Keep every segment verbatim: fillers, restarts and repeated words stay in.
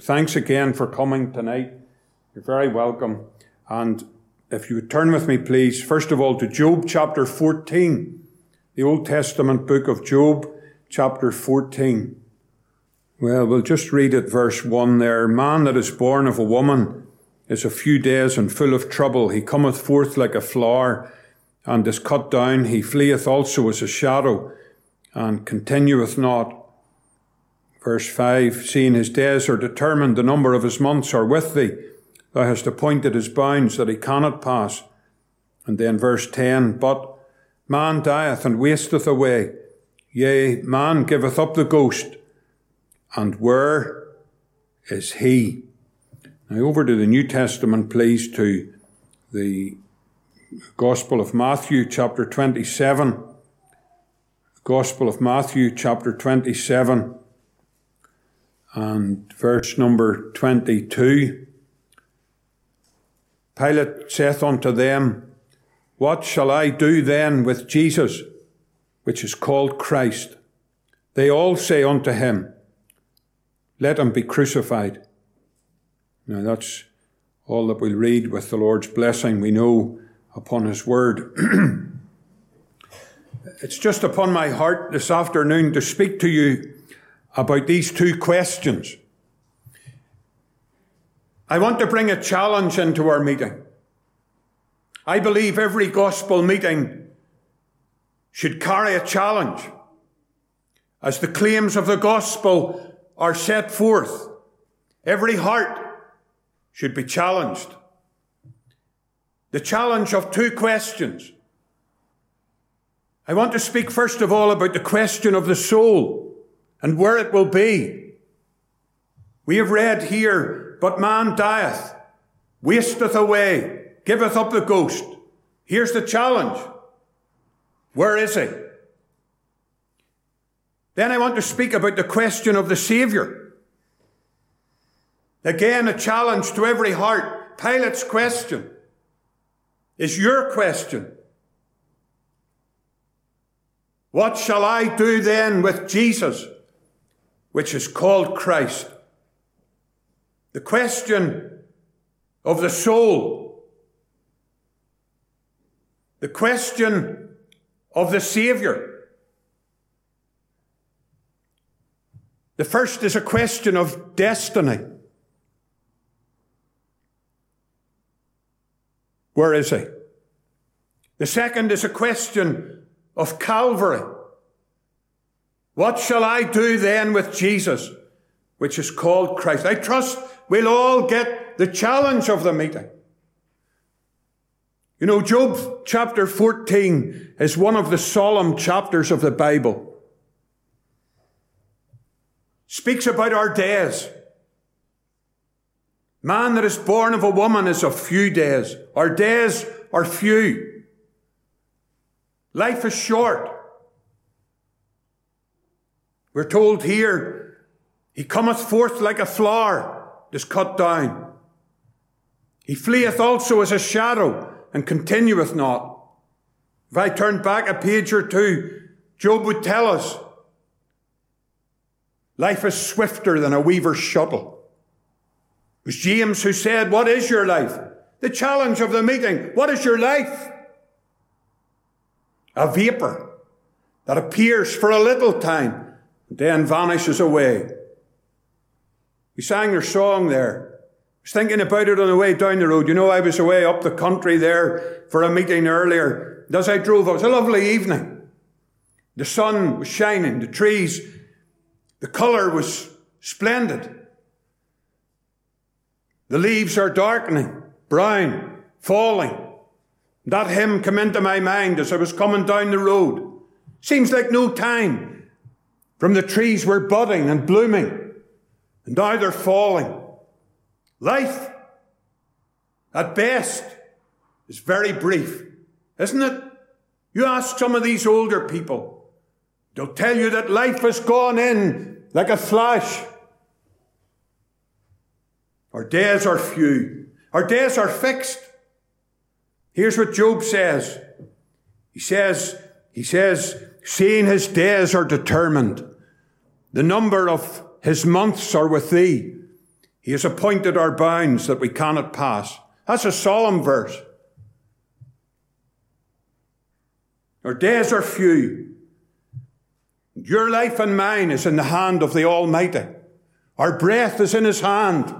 Thanks again for coming tonight. You're very welcome. And if you would turn with me, please, first of all, to Job chapter fourteen, the Old Testament book of Job chapter fourteen. Well, we'll just read at verse one there. Man that is born of a woman is a few days and full of trouble. He cometh forth like a flower and is cut down. He fleeth also as a shadow and continueth not. Verse five, seeing his days are determined, the number of his months are with thee. Thou hast appointed his bounds that he cannot pass. And then verse ten, but man dieth and wasteth away. Yea, man giveth up the ghost. And where is he? Now over to the New Testament, please, to the Gospel of Matthew chapter twenty-seven. Gospel of Matthew chapter twenty-seven. And verse number twenty-two, Pilate saith unto them, what shall I do then with Jesus, which is called Christ? They all say unto him, let him be crucified. Now that's all that we'll read with the Lord's blessing, we know, upon his word. It's just upon my heart this afternoon to speak to you about these two questions. I want to bring a challenge into our meeting. I believe every gospel meeting should carry a challenge as the claims of the gospel are set forth. Every heart should be challenged. The challenge of two questions. I want to speak first of all about the question of the soul and where it will be. We have read here, but man dieth, wasteth away, giveth up the ghost. Here's the challenge. Where is he? Then I want to speak about the question of the Saviour. Again, a challenge to every heart. Pilate's question is your question. What shall I do then with Jesus, which is called Christ? The question of the soul. The question of the Saviour. The first is a question of destiny. Where is he? The second is a question of Calvary. What shall I do then with Jesus, which is called Christ? I trust we'll all get the challenge of the meeting. You know, Job chapter fourteen is one of the solemn chapters of the Bible. Speaks about our days. Man that is born of a woman is of few days. Our days are few. Life is short. We're told here, he cometh forth like a flower that is cut down. He fleeth also as a shadow and continueth not. If I turn back a page or two, Job would tell us, life is swifter than a weaver's shuttle. It was James who said, what is your life? The challenge of the meeting, what is your life? A vapour that appears for a little time, then vanishes away. We sang your song there. I was thinking about it on the way down the road. You know, I was away up the country there for a meeting earlier. And as I drove, it was a lovely evening. The sun was shining, the trees, the colour was splendid. The leaves are darkening, brown, falling. That hymn came into my mind as I was coming down the road. Seems like no time. From the trees were budding and blooming, and now they're falling. Life, at best, is very brief, isn't it? You ask some of these older people, they'll tell you that life has gone in like a flash. Our days are few. Our days are fixed. Here's what Job says. He says, he says, seeing his days are determined, the number of his months are with thee. He has appointed our bounds that we cannot pass. That's a solemn verse. Our days are few. Your life and mine is in the hand of the Almighty. Our breath is in his hand,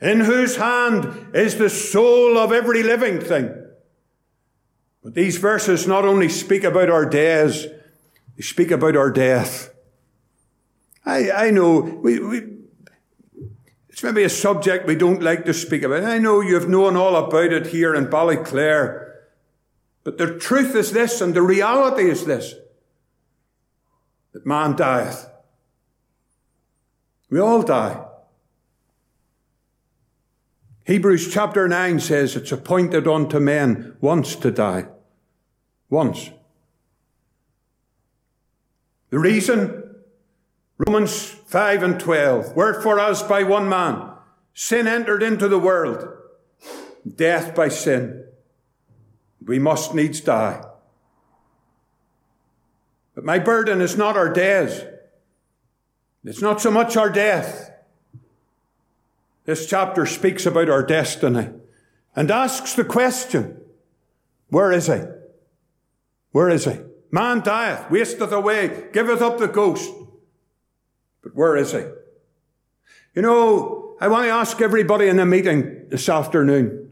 in whose hand is the soul of every living thing. But these verses not only speak about our days, they speak about our death. I, I know we, we, it's maybe a subject we don't like to speak about. I know you've known all about it here in Ballyclare, but the truth is this and the reality is this, that man dieth. We all die. Hebrews chapter nine says it's appointed unto men once to die. Once. The reason? Romans five and twelve. Wherefore as by one man sin entered into the world, death by sin. We must needs die. But my burden is not our days. It's not so much our death. This chapter speaks about our destiny and asks the question, where is he? Where is he? Man dieth, wasteth away, giveth up the ghost. But where is he? You know, I want to ask everybody in the meeting this afternoon,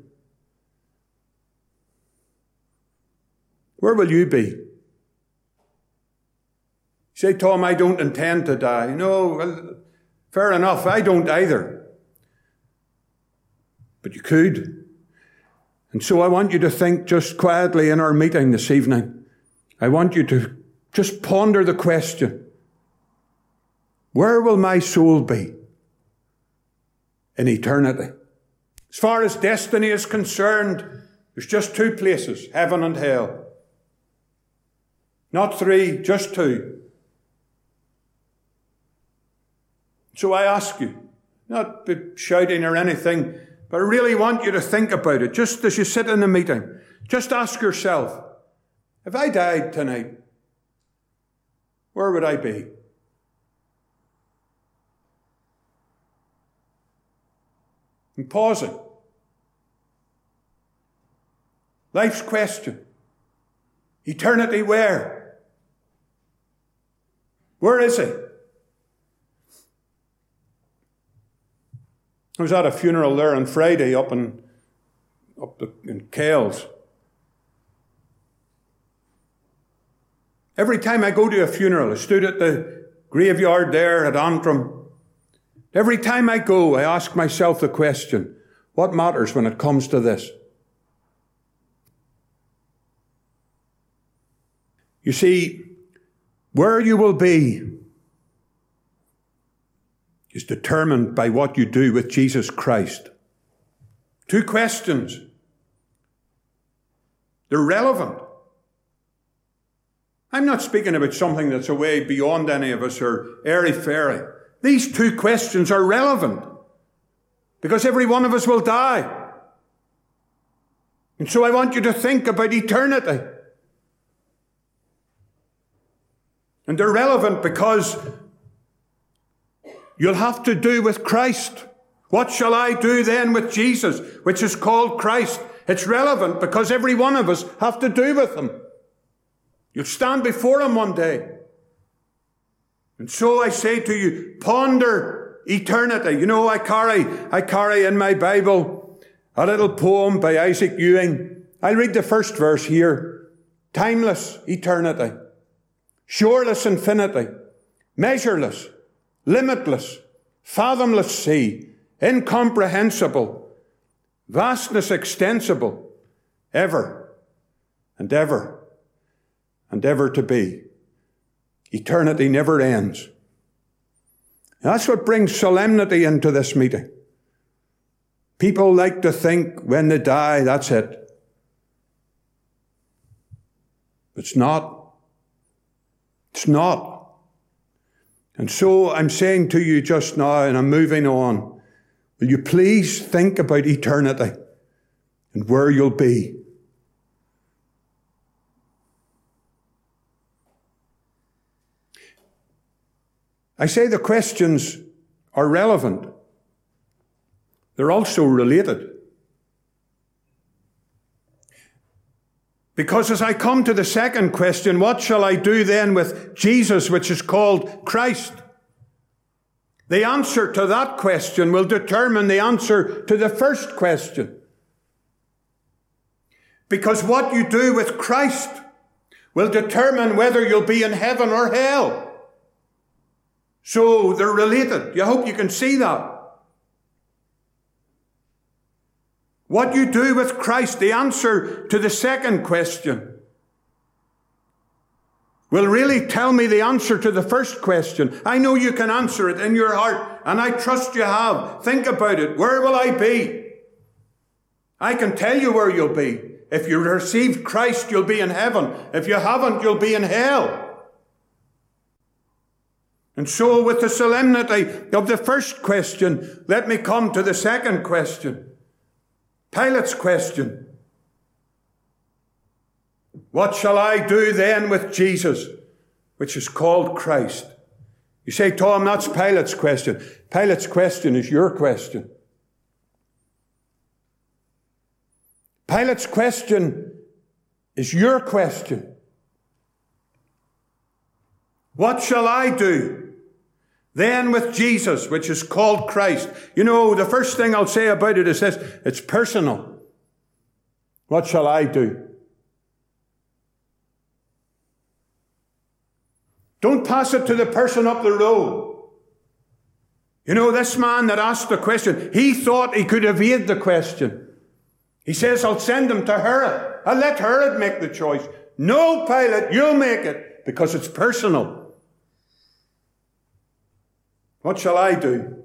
where will you be? Say, Tom, I don't intend to die. You know, well, fair enough, I don't either. But you could. And so I want you to think just quietly in our meeting this evening. I want you to just ponder the question. Where will my soul be in eternity? As far as destiny is concerned, there's just two places, heaven and hell. Not three, just two. So I ask you, not shouting or anything, but I really want you to think about it, just as you sit in the meeting. Just ask yourself, if I died tonight, where would I be? And pause it. Life's question. Eternity where? Where is it? I was at a funeral there on Friday up in up the, in Kells. Every time I go to a funeral, I stood at the graveyard there at Antrim. Every time I go, I ask myself the question, what matters when it comes to this? You see, where you will be is determined by what you do with Jesus Christ. Two questions. They're relevant. I'm not speaking about something that's away beyond any of us or airy-fairy. These two questions are relevant because every one of us will die. And so I want you to think about eternity. And they're relevant because you'll have to do with Christ. What shall I do then with Jesus, which is called Christ? It's relevant because every one of us have to do with him. You'll stand before him one day. And so I say to you, ponder eternity. You know, I carry, I carry in my Bible a little poem by Isaac Ewing. I'll read the first verse here. Timeless eternity, shoreless infinity, measureless, limitless, fathomless sea, incomprehensible, vastness extensible, ever and ever and ever to be. Eternity never ends. And that's what brings solemnity into this meeting. People like to think when they die, that's it. It's not. It's not. And so I'm saying to you just now, and I'm moving on, will you please think about eternity and where you'll be? I say the questions are relevant They're also related. Because as I come to the second question, what shall I do then with Jesus, which is called Christ? The answer to that question will determine the answer to the first question. Because what you do with Christ will determine whether you'll be in heaven or hell. So they're related. I hope you can see that. What you do with Christ, the answer to the second question, will really tell me the answer to the first question. I know you can answer it in your heart, and I trust you have. Think about it. Where will I be? I can tell you where you'll be. If you received Christ, you'll be in heaven. If you haven't, you'll be in hell. And so with the solemnity of the first question, let me come to the second question. Pilate's question. What shall I do then with Jesus, which is called Christ? You say, Tom, that's Pilate's question. Pilate's question is your question. Pilate's question is your question. What shall I do then with Jesus, which is called Christ? You know, the first thing I'll say about it is this. It's personal. What shall I do? Don't pass it to the person up the road. You know, this man that asked the question, he thought he could evade the question. He says, I'll send him to Herod. I'll let Herod make the choice. No, Pilate, you'll make it, because it's personal. What shall I do?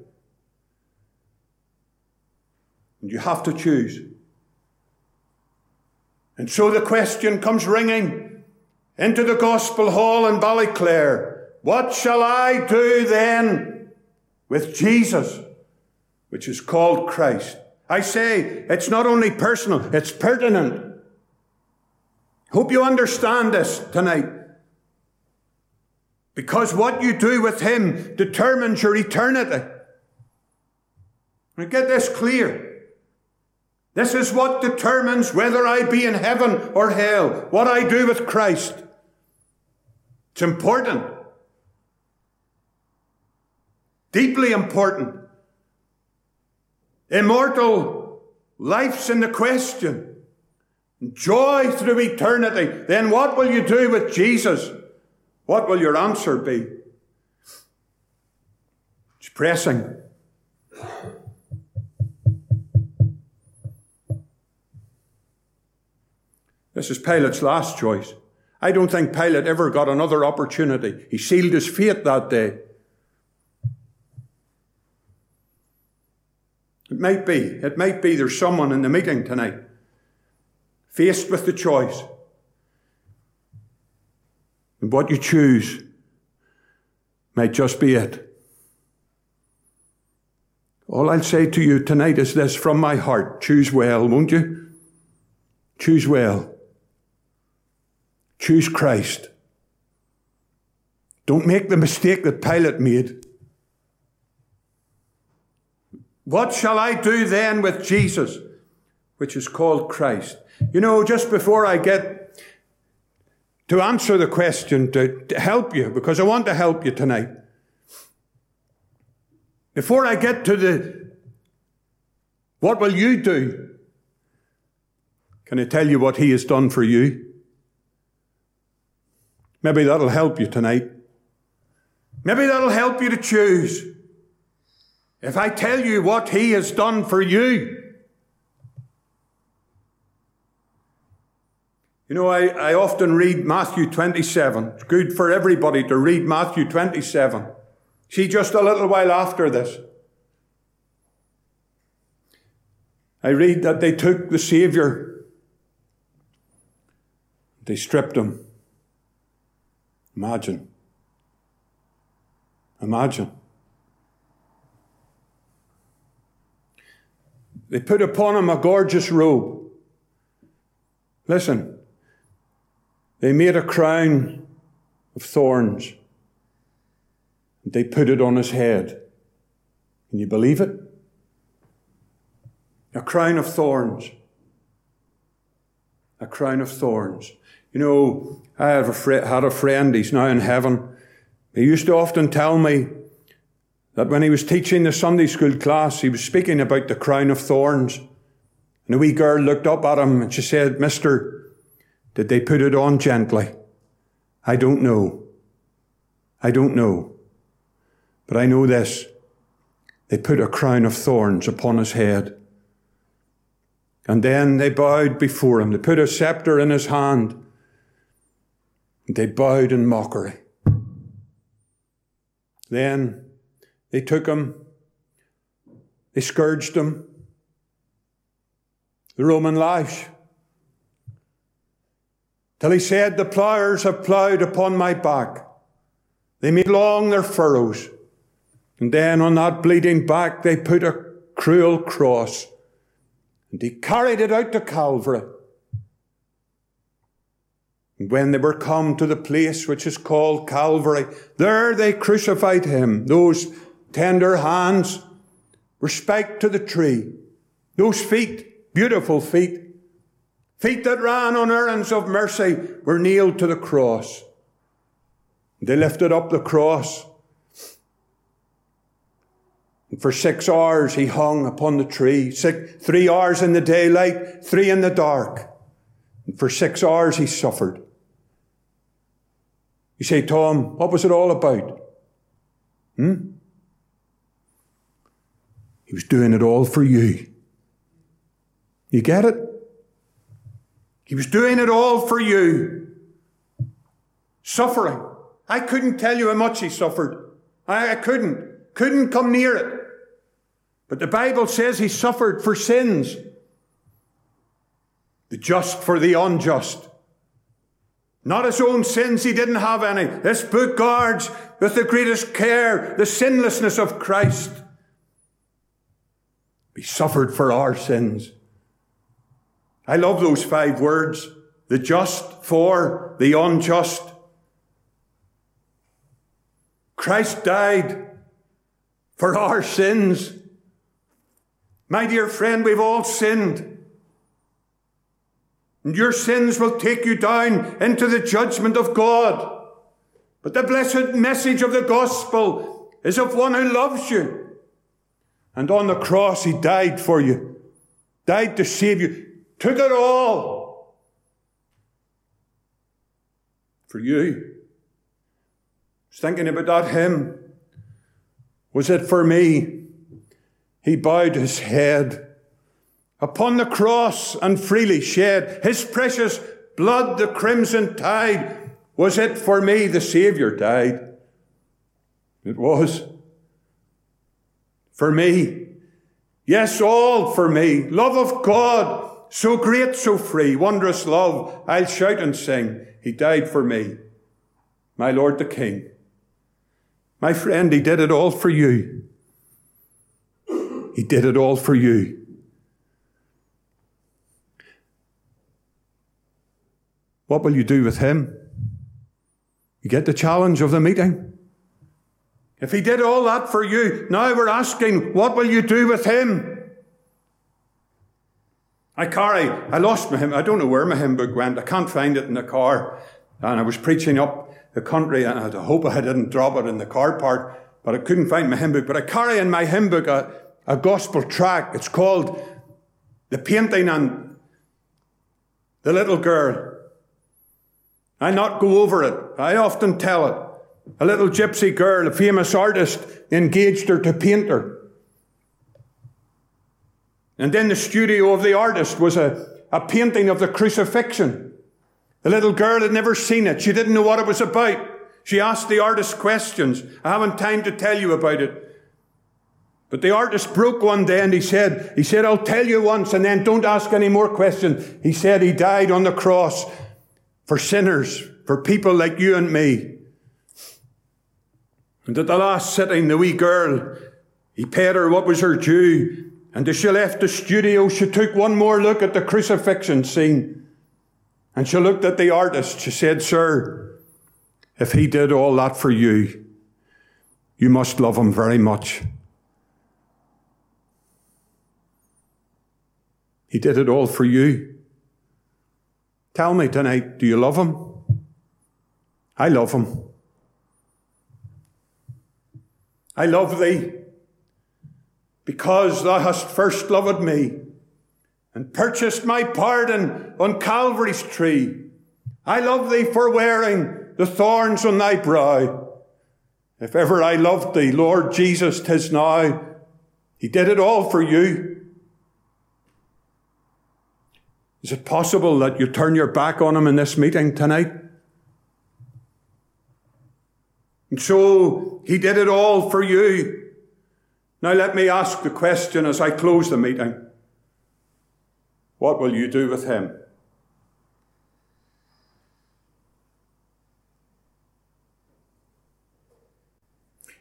And you have to choose. And so the question comes ringing into the Gospel Hall in Ballyclare. What shall I do then with Jesus, which is called Christ? I say it's not only personal, it's pertinent. Hope you understand this tonight. Because what you do with him determines your eternity. And get this clear. This is what determines whether I be in heaven or hell. What I do with Christ. It's important. Deeply important. Immortal life's in the question. Joy through eternity. Then what will you do with Jesus? What will your answer be? It's pressing. This is Pilate's last choice. I don't think Pilate ever got another opportunity. He sealed his fate that day. It might be, it might be there's someone in the meeting tonight faced with the choice. And what you choose might just be it. All I'll say to you tonight is this from my heart. Choose well, won't you? Choose well. Choose Christ. Don't make the mistake that Pilate made. What shall I do then with Jesus, which is called Christ? You know, just before I get to answer the question, to, to help you, because I want to help you tonight. Before I get to the, what will you do? Can I tell you what he has done for you? Maybe that'll help you tonight. Maybe that'll help you to choose. If I tell you what he has done for you. You know, I, I often read Matthew twenty-seven. It's good for everybody to read Matthew twenty-seven. See, just a little while after this, I read that they took the Savior. They stripped him. Imagine. Imagine. They put upon him a gorgeous robe. Listen. They made a crown of thorns and they put it on his head. Can you believe it? A crown of thorns. A crown of thorns. You know, I have a fr- had a friend, he's now in heaven. He used to often tell me that when he was teaching the Sunday school class, he was speaking about the crown of thorns. And a wee girl looked up at him and she said, "Mister, did they put it on gently?" I don't know. I don't know. But I know this. They put a crown of thorns upon his head. And then they bowed before him. They put a scepter in his hand. And they bowed in mockery. Then they took him. They scourged him. The Roman lash. Till he said, "The ploughers have ploughed upon my back. They made long their furrows." And then on that bleeding back they put a cruel cross. And he carried it out to Calvary. And when they were come to the place which is called Calvary, there they crucified him. Those tender hands were spiked to the tree. Those feet, beautiful feet, feet that ran on errands of mercy, were nailed to the cross. They lifted up the cross. And for six hours he hung upon the tree. Six, three hours in the daylight, three in the dark. And for six hours he suffered. You say, "Tom, what was it all about?" Hmm? He was doing it all for you. You get it? He was doing it all for you. Suffering. I couldn't tell you how much he suffered. I, I couldn't. Couldn't come near it. But the Bible says he suffered for sins. The just for the unjust. Not his own sins. He didn't have any. This book guards with the greatest care the sinlessness of Christ. He suffered for our sins. I love those five words. The just for the unjust. Christ died for our sins. My dear friend, we've all sinned. And your sins will take you down into the judgment of God. But the blessed message of the gospel is of one who loves you. And on the cross he died for you. Died to save you. Took it all for you. I was thinking about that hymn. Was it for me? He bowed his head upon the cross and freely shed his precious blood, the crimson tide. Was it for me the Saviour died? It was. For me. Yes, all for me. Love of God. So great, so free, wondrous love, I'll shout and sing. He died for me, my Lord the King. My friend, he did it all for you. He did it all for you. What will you do with him? You get the challenge of the meeting. If he did all that for you, now we're asking, what will you do with him? I carry, I lost my hymn, I don't know where my hymn book went, I can't find it in the car. And I was preaching up the country, and I hope I didn't drop it in the car park, but I couldn't find my hymn book. But I carry in my hymn book a, a gospel tract. It's called The Painting and the Little Girl. I not go over it, I often tell it. A little gypsy girl, a famous artist, engaged her to paint her. And in the studio of the artist was a, a painting of the crucifixion. The little girl had never seen it. She didn't know what it was about. She asked the artist questions. I haven't time to tell you about it. But the artist broke one day and he said, he said, "I'll tell you once and then don't ask any more questions." He said he died on the cross for sinners, for people like you and me. And at the last sitting, the wee girl, he paid her what was her due. And as she left the studio, she took one more look at the crucifixion scene. And she looked at the artist. She said, "Sir, if he did all that for you, you must love him very much." He did it all for you. Tell me tonight, do you love him? I love him. I love thee because thou hast first loved me and purchased my pardon on Calvary's tree. I love thee for wearing the thorns on thy brow. If ever I loved thee, Lord Jesus, 'tis now. He did it all for you. Is it possible that you turn your back on him in this meeting tonight? And so he did it all for you. Now let me ask the question as I close the meeting. What will you do with him?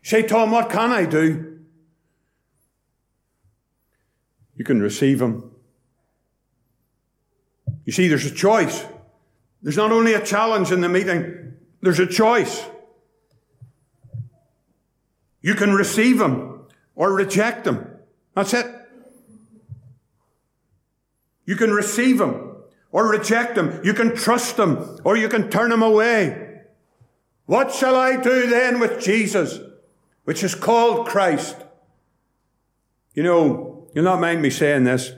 Say, Tom, what can I do? You can receive him. You see, there's a choice. There's not only a challenge in the meeting, there's a choice. You can receive him or reject him. That's it. You can receive him or reject him. You can trust him or you can turn him away. What shall I do then with Jesus, which is called Christ? You know, you'll not mind me saying this.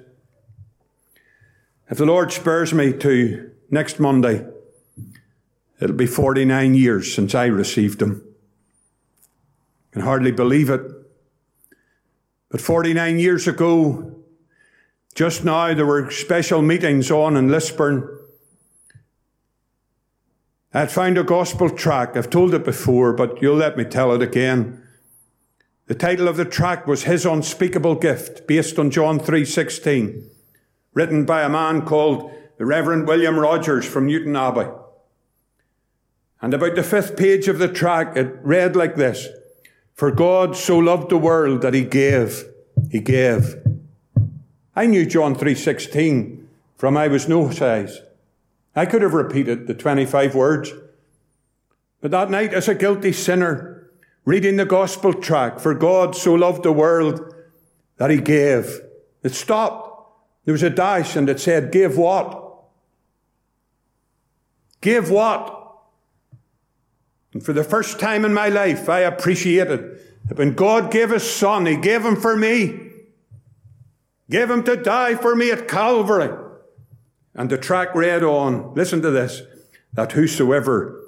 If the Lord spurs me to next Monday, it'll be forty-nine years since I received him. I can hardly believe it. But forty-nine years ago, just now, there were special meetings on in Lisburn. I had found a gospel tract. I've told it before, but you'll let me tell it again. The title of the tract was His Unspeakable Gift, based on John three sixteen, written by a man called the Reverend William Rogers from Newton Abbey. And about the fifth page of the tract, it read like this: For God so loved the world that he gave, he gave. I knew John three sixteen from I was no size. I could have repeated the twenty-five words. But that night, as a guilty sinner, reading the gospel tract, For God so loved the world that he gave, it stopped. There was a dash and it said, Gave what? Gave what? And for the first time in my life, I appreciated that when God gave his son, he gave him for me. Gave him to die for me at Calvary. And the tract read on, listen to this, that whosoever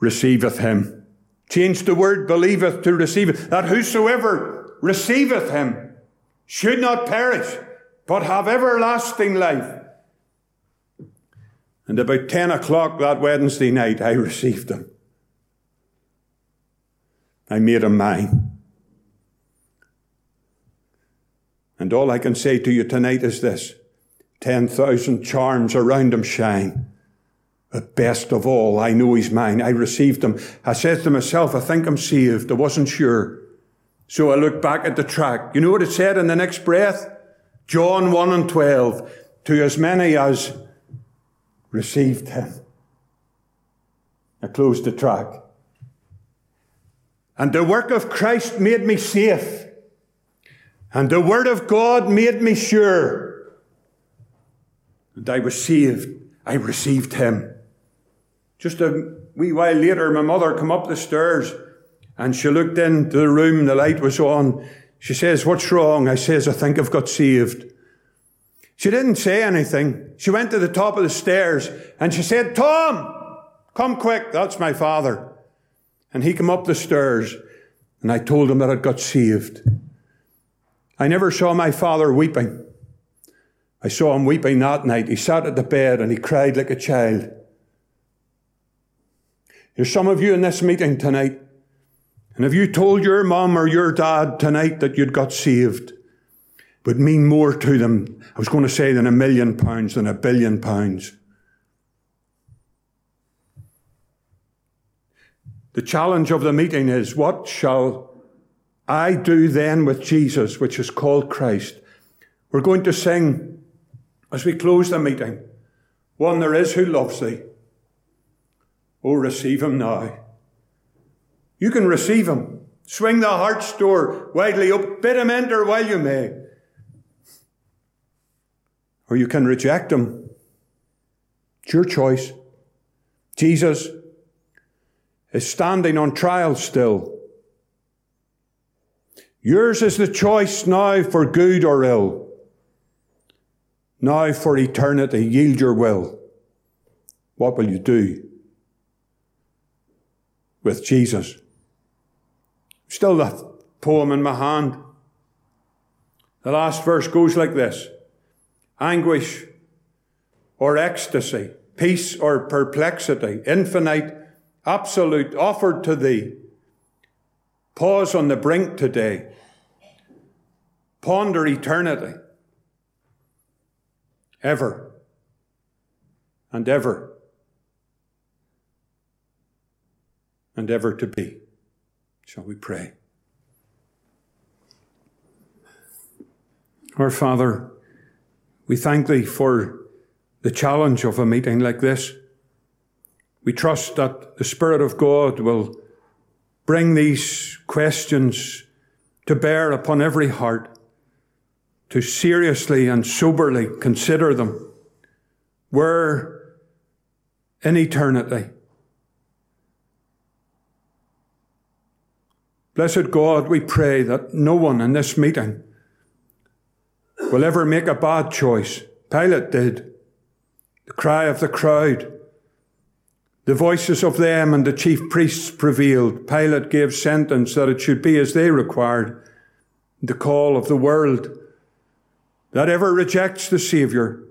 receiveth him. Change the word believeth to receiveth. That whosoever receiveth him should not perish, but have everlasting life. And about ten o'clock that Wednesday night, I received him. I made him mine. And all I can say to you tonight is this: ten thousand charms around him shine. But best of all, I know he's mine. I received him. I said to myself, I think I'm saved. I wasn't sure. So I looked back at the tract. You know what it said in the next breath? John one and twelve, to as many as received him. I closed the tract. And the work of Christ made me safe. And the word of God made me sure. And I was saved. I received him. Just a wee while later, my mother came up the stairs and she looked into the room. The light was on. She says, What's wrong? I says, I think I've got saved. She didn't say anything. She went to the top of the stairs and she said, Tom, come quick. That's my father. And he came up the stairs, and I told him that I'd got saved. I never saw my father weeping. I saw him weeping that night. He sat at the bed, and he cried like a child. There's some of you in this meeting tonight, and if you told your mum or your dad tonight that you'd got saved, it would mean more to them, I was going to say, than a million pounds, than a billion pounds. The challenge of the meeting is, what shall I do then with Jesus, which is called Christ? We're going to sing, as we close the meeting, One there is who loves thee. Oh, receive him now. You can receive him. Swing the heart's door widely open. Bid him enter while you may. or you can reject him. It's your choice. Jesus is standing on trial still. Yours is the choice now for good or ill. Now for eternity, yield your will. What will you do with Jesus? Still that poem in my hand. The last verse goes like this. Anguish or ecstasy, peace or perplexity, infinite, absolute, offered to thee. Pause on the brink today. Ponder eternity. Ever and ever and ever to be. Shall we pray? Our Father, we thank Thee for the challenge of a meeting like this. We trust that the Spirit of God will bring these questions to bear upon every heart, to seriously and soberly consider them. Where in eternity? Blessed God, we pray that no one in this meeting will ever make a bad choice. Pilate did. The cry of the crowd, the voices of them and the chief priests prevailed. Pilate gave sentence that it should be as they required. The call of the world that ever rejects the Saviour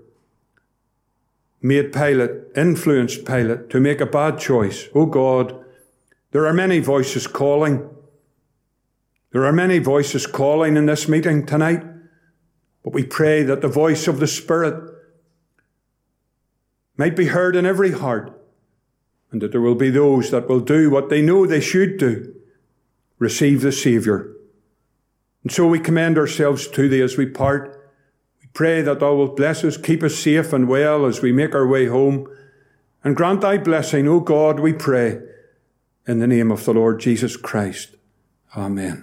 made Pilate, influenced Pilate to make a bad choice. Oh God, there are many voices calling. There are many voices calling in this meeting tonight. But we pray that the voice of the Spirit might be heard in every heart, and that there will be those that will do what they know they should do, receive the Saviour. And so we commend ourselves to Thee as we part. We pray that Thou wilt bless us, keep us safe and well as we make our way home, and grant Thy blessing, O God, we pray, in the name of the Lord Jesus Christ. Amen.